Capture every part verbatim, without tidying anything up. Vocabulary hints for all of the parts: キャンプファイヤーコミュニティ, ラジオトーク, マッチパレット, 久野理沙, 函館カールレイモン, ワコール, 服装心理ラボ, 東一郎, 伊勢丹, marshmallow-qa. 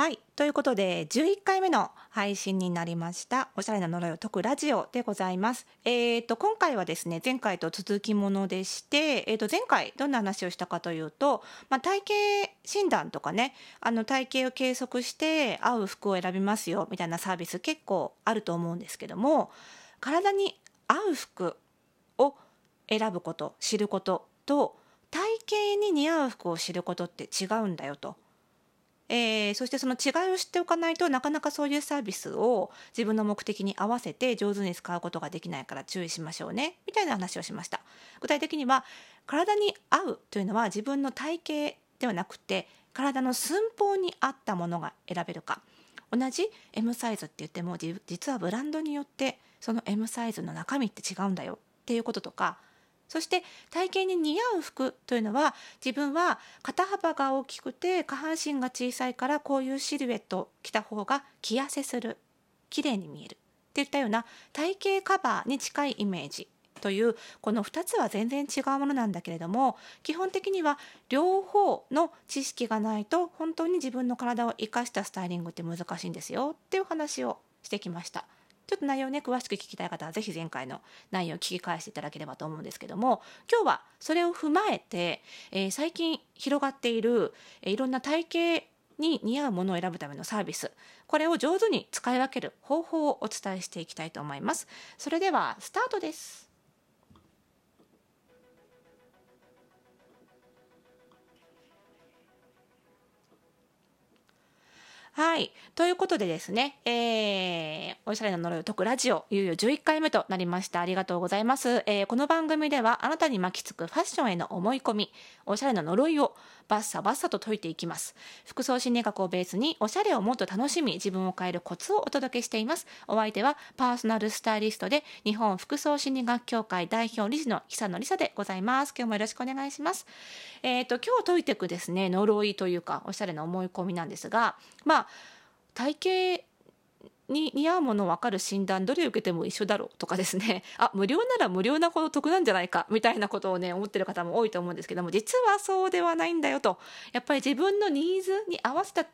はい、ということでじゅういっかいめの配信になりましたおしゃれな呪いを解くラジオでございます。えー、と今回はですね前回と続きものでして、えー、と前回どんな話をしたかというと、まあ、体型診断とかねあの体型を計測して合う服を選びますよみたいなサービス結構あると思うんですけども、体に合う服を選ぶこと知ることと体型に似合う服を知ることって違うんだよと、えー、そしてその違いを知っておかないとなかなかそういうサービスを自分の目的に合わせて上手に使うことができないから注意しましょうねみたいな話をしました。具体的には体に合うというのは自分の体型ではなくて体の寸法に合ったものが選べるか、同じ エム サイズって言っても実はブランドによってその エム サイズの中身って違うんだよっていうこととか、そして体型に似合う服というのは自分は肩幅が大きくて下半身が小さいからこういうシルエットを着た方が着痩せする、綺麗に見えるっていったような体型カバーに近いイメージという、このふたつは全然違うものなんだけれども、基本的には両方の知識がないと本当に自分の体を生かしたスタイリングって難しいんですよっていう話をしてきました。ちょっと内容をね詳しく聞きたい方はぜひ前回の内容を聞き返していただければと思うんですけども、今日はそれを踏まえて、えー、最近広がっている、えー、いろんな体型に似合うものを選ぶためのサービス、これを上手に使い分ける方法をお伝えしていきたいと思います。それではスタートです。はい、ということでですね、えー、おしゃれな呪いを解くラジオいよいよじゅういっかいめとなりました。ありがとうございます。えー、この番組ではあなたに巻きつくファッションへの思い込み、おしゃれな呪いをバッサバッサと解いていきます。服装心理学をベースにおしゃれをもっと楽しみ自分を変えるコツをお届けしています。お相手はパーソナルスタイリストで日本服装心理学協会代表理事の久野理沙でございます。今日もよろしくお願いします。えー、と今日解いていくですね呪いというかおしゃれな思い込みなんですが、まあ体型に似合うものを分かる診断どれ受けても一緒だろうとかですね、あ無料なら無料なほど得なんじゃないかみたいなことをね思ってる方も多いと思うんですけども、実はそうではないんだよと、やっぱり自分のニーズに合わせた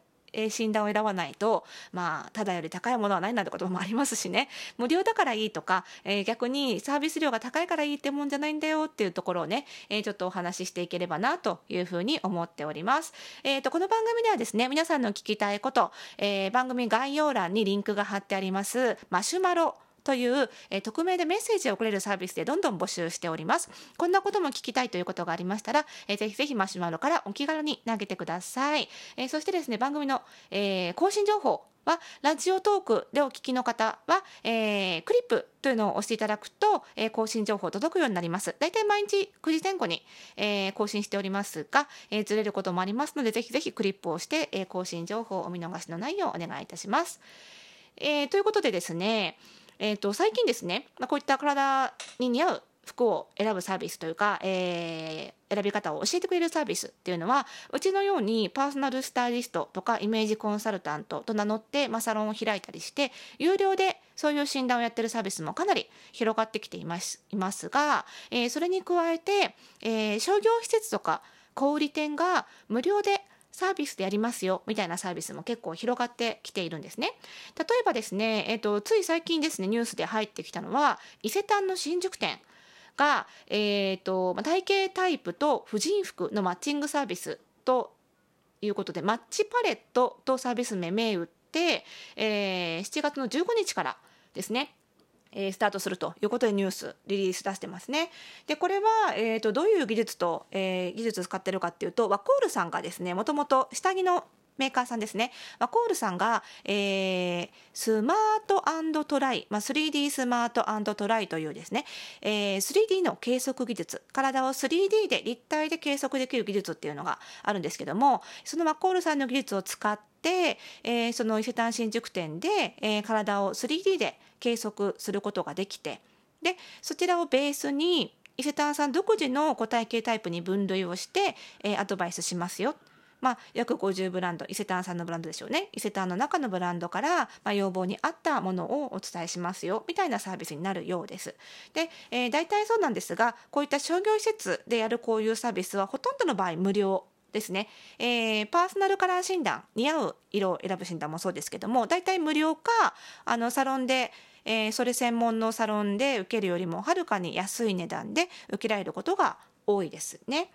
診断を選ばないと、まあ、ただより高いものはないなんてこともありますしね、無料だからいいとか、えー、逆にサービス料が高いからいいってもんじゃないんだよっていうところをね、えー、ちょっとお話ししていければなというふうに思っております。えーと、この番組ではですね皆さんの聞きたいこと、えー、番組概要欄にリンクが貼ってありますマシュマロという、えー、匿名でメッセージを送れるサービスでどんどん募集しております。こんなことも聞きたいということがありましたら、えー、ぜひぜひマシュマロからお気軽に投げてください。えー、そしてですね番組の、えー、更新情報はラジオトークでお聞きの方は、えー、クリップというのを押していただくと、えー、更新情報届くようになります。だいたい毎日くじぜん後に、えー、更新しておりますが、えー、ずれることもありますのでぜひぜひクリップをして、えー、更新情報をお見逃しのないようお願いいたします。えー、ということでですねえー、と最近ですね、まあ、こういった体に似合う服を選ぶサービスというか、えー、選び方を教えてくれるサービスっていうのはうちのようにパーソナルスタイリストとかイメージコンサルタントと名乗って、まあ、サロンを開いたりして有料でそういう診断をやってるサービスもかなり広がってきています、いますが、えー、それに加えて、えー、商業施設とか小売店が無料でサービスでやりますよみたいなサービスも結構広がってきているんですね。例えばですね、えーと、つい最近ですねニュースで入ってきたのは伊勢丹の新宿店が、えーと、体型タイプと婦人服のマッチングサービスということでマッチパレットとサービス名銘打って、えー、しちがつのじゅうごにちからですねスタートするということでニュースリリース出してますね。でこれは、えー、とどういう技術と、えー、技術使ってるかっていうとワコールさんがですねもともと下着のメーカーさんですねワコールさんが、えー、スマート&トライ、まあ、スリーディー スマート&トライというですね、えー、スリーディー の計測技術、体を スリーディー で立体で計測できる技術っていうのがあるんですけども、そのワコールさんの技術を使ってでえー、その伊勢丹新宿店で、えー、体を スリーディー で計測することができて、でそちらをベースに伊勢丹さん独自の個体系タイプに分類をして、えー、アドバイスしますよ。まあ、約ごじゅうブランド伊勢丹さんのブランドでしょうね、伊勢丹の中のブランドから、まあ、要望に合ったものをお伝えしますよみたいなサービスになるようです。で、えー、大体そうなんですがこういった商業施設でやるこういうサービスはほとんどの場合無料ですね、えー、パーソナルカラー診断、似合う色を選ぶ診断もそうですけども、大体無料かあのサロンで、えー、それ専門のサロンで受けるよりもはるかに安い値段で受けられることが多いですね。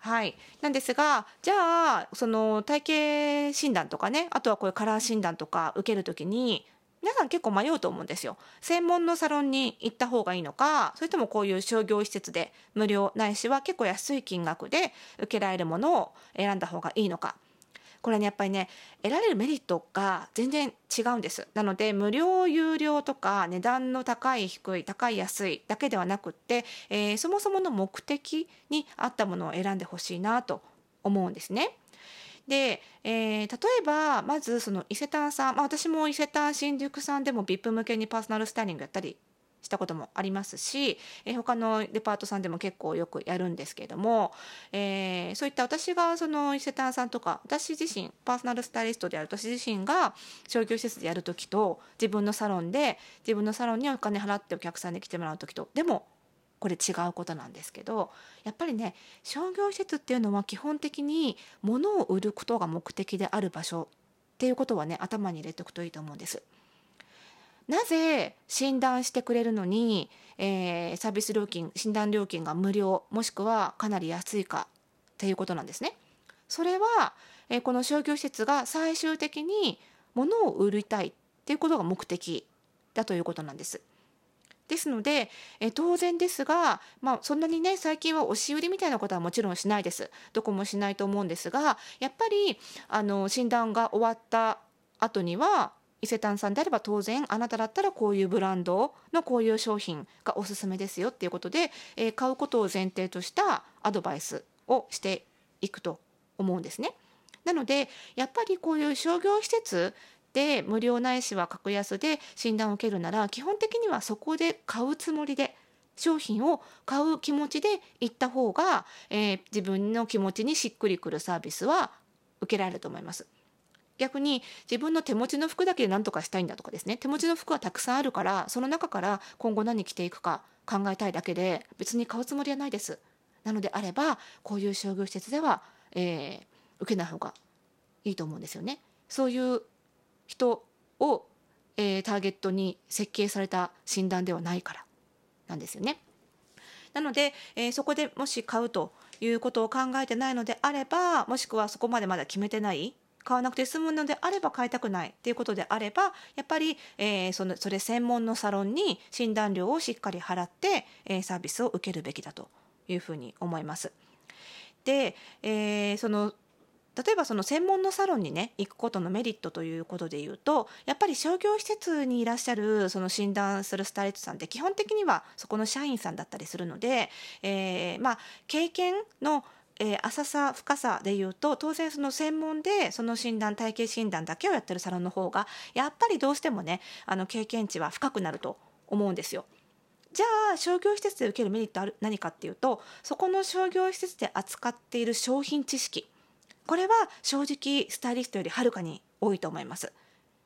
はい、なんですが、じゃあその体型診断とかね、あとはこういうカラー診断とか受けるときに皆さん結構迷うと思うんですよ。専門のサロンに行った方がいいのか、それともこういう商業施設で無料ないしは結構安い金額で受けられるものを選んだ方がいいのか。これね、やっぱりね、得られるメリットが全然違うんです。なので無料有料とか値段の高い低い高い安いだけではなくって、えー、そもそもの目的に合ったものを選んでほしいなと思うんですね。で、えー、例えばまずその伊勢丹さん、まあ、私も伊勢丹新宿さんでも ブイアイピー 向けにパーソナルスタイリングやったりしたこともありますし、えー、他のデパートさんでも結構よくやるんですけれども、えー、そういった私がその伊勢丹さんとか私自身パーソナルスタイリストである私自身が商業施設でやる時と自分のサロンで自分のサロンにお金払ってお客さんに来てもらう時とでもこれ違うことなんですけど、やっぱりね、商業施設っていうのは基本的に物を売ることが目的である場所っていうことはね、頭に入れておくといいと思うんです。なぜ診断してくれるのに、えー、サービス料金、診断料金が無料もしくはかなり安いかっていうことなんですね。それは、えー、この商業施設が最終的に物を売りたいっていうことが目的だということなんです。ですので、えー、当然ですが、まあ、そんなにね、最近は押し売りみたいなことはもちろんしないです。どこもしないと思うんですが、やっぱりあの診断が終わった後には伊勢丹さんであれば当然あなただったらこういうブランドのこういう商品がおすすめですよっていうことで、えー、買うことを前提としたアドバイスをしていくと思うんですね。なのでやっぱりこういう商業施設で無料ないしは格安で診断を受けるなら基本的にはそこで買うつもりで商品を買う気持ちで行った方が、えー、自分の気持ちにしっくりくるサービスは受けられると思います。逆に自分の手持ちの服だけで何とかしたいんだとかですね、手持ちの服はたくさんあるからその中から今後何着ていくか考えたいだけで別に買うつもりはないです。なのであればこういう商業施設では、えー、受けない方がいいと思うんですよね。そういう人を、えー、ターゲットに設計された診断ではないからなんですよね。なので、えー、そこでもし買うということを考えてないのであれば、もしくはそこまでまだ決めてない買わなくて済むのであれば、買いたくないっていうことであれば、やっぱり、えー、その、それ専門のサロンに診断料をしっかり払って、えー、サービスを受けるべきだというふうに思います。で、えー、その例えばその専門のサロンにね行くことのメリットということでいうと、やっぱり商業施設にいらっしゃるその診断するスタイリストさんって基本的にはそこの社員さんだったりするので、えー、まあ経験のえー、浅さ深さでいうと当然その専門でその診断体型診断だけをやってるサロンの方がやっぱりどうしてもねあの経験値は深くなると思うんですよ。じゃあ商業施設で受けるメリットは何かっていうと、そこの商業施設で扱っている商品知識、これは正直スタイリストよりはるかに多いと思います。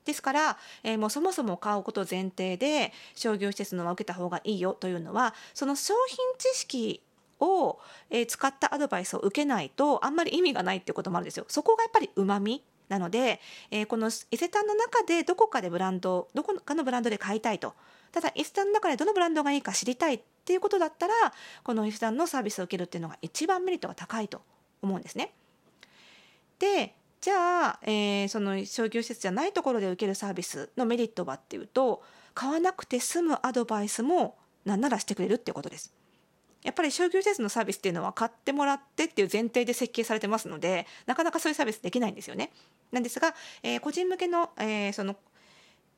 ですから、えー、もうそもそも買うこと前提で商業施設のは受けた方がいいよというのは、その商品知識を使ったアドバイスを受けないとあんまり意味がないっていうこともあるんですよ。そこがやっぱりうまみなので、えー、この伊勢丹の中でどこかでブランドどこかのブランドで買いたいと、ただ伊勢丹の中でどのブランドがいいか知りたいっていうことだったら、この伊勢丹のサービスを受けるっていうのが一番メリットが高いと思うんですね。で、じゃあ、えー、その商業施設じゃないところで受けるサービスのメリットはっていうと、買わなくて済むアドバイスもなんならしてくれるっていうことです。やっぱり商業施設のサービスっていうのは買ってもらってっていう前提で設計されてますので、なかなかそういうサービスできないんですよね。なんですが、えー、個人向けの、えー、その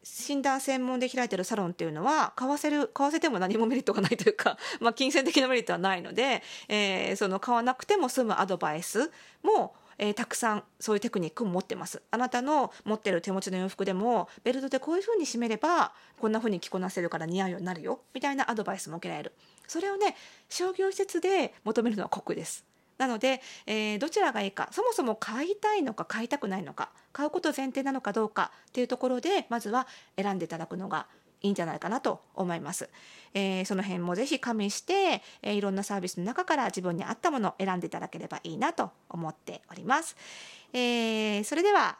診断専門で開いてるサロンっていうのは買わせる買わせても何もメリットがないというか、まあ、金銭的なメリットはないので、えー、その買わなくても済むアドバイスも、えー、たくさんそういうテクニックも持ってます。あなたの持ってる手持ちの洋服でもベルトでこういう風に締めればこんな風に着こなせるから似合うようになるよみたいなアドバイスも受けられる。それをね、商業施設で求めるのは酷です。なので、えー、どちらがいいか、そもそも買いたいのか買いたくないのか、買うこと前提なのかどうかっていうところでまずは選んでいただくのがいいんじゃないかなと思います。えー、その辺もぜひ加味して、えー、いろんなサービスの中から自分に合ったものを選んでいただければいいなと思っております。えー、それでは、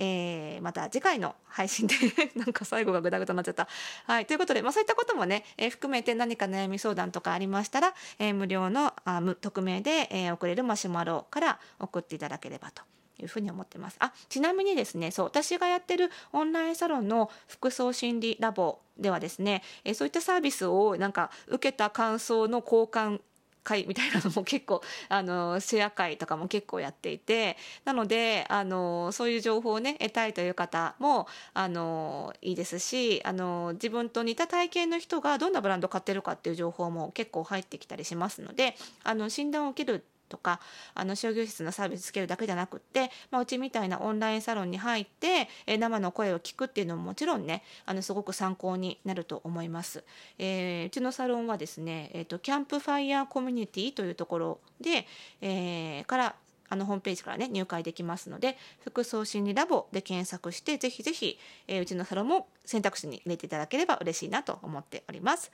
えー、また次回の配信でなんか最後がグダグダになっちゃった、はい、ということで、まあ、そういったこともね、えー、含めて何か悩み相談とかありましたら、えー、無料のあ無匿名で、えー、送れるマシュマロから送っていただければというふうに思ってます。あ、ちなみにですね、そう、私がやってるオンラインサロンの服装心理ラボではですね、えー、そういったサービスをなんか受けた感想の交換会みたいなのも結構あのシェア会とかも結構やっていて、なのであのそういう情報をね得たいという方もあのいいですし、あの自分と似た体型の人がどんなブランド買ってるかっていう情報も結構入ってきたりしますので、あの診断を受けるとか、あの商業施設のサービスつけるだけじゃなくって、まあ、うちみたいなオンラインサロンに入って生の声を聞くっていうのももちろんね、あのすごく参考になると思います。えー、うちのサロンはですね、えーと、キャンプファイヤーコミュニティというところで、えー、からあのホームページからね入会できますので、服装心理ラボで検索してぜひぜひ、えー、うちのサロンも選択肢に入れていただければ嬉しいなと思っております。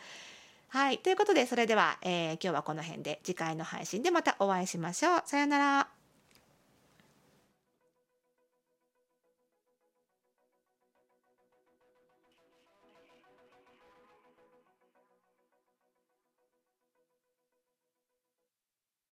はい、ということで、それでは、えー、今日はこの辺で、次回の配信でまたお会いしましょう。さようなら。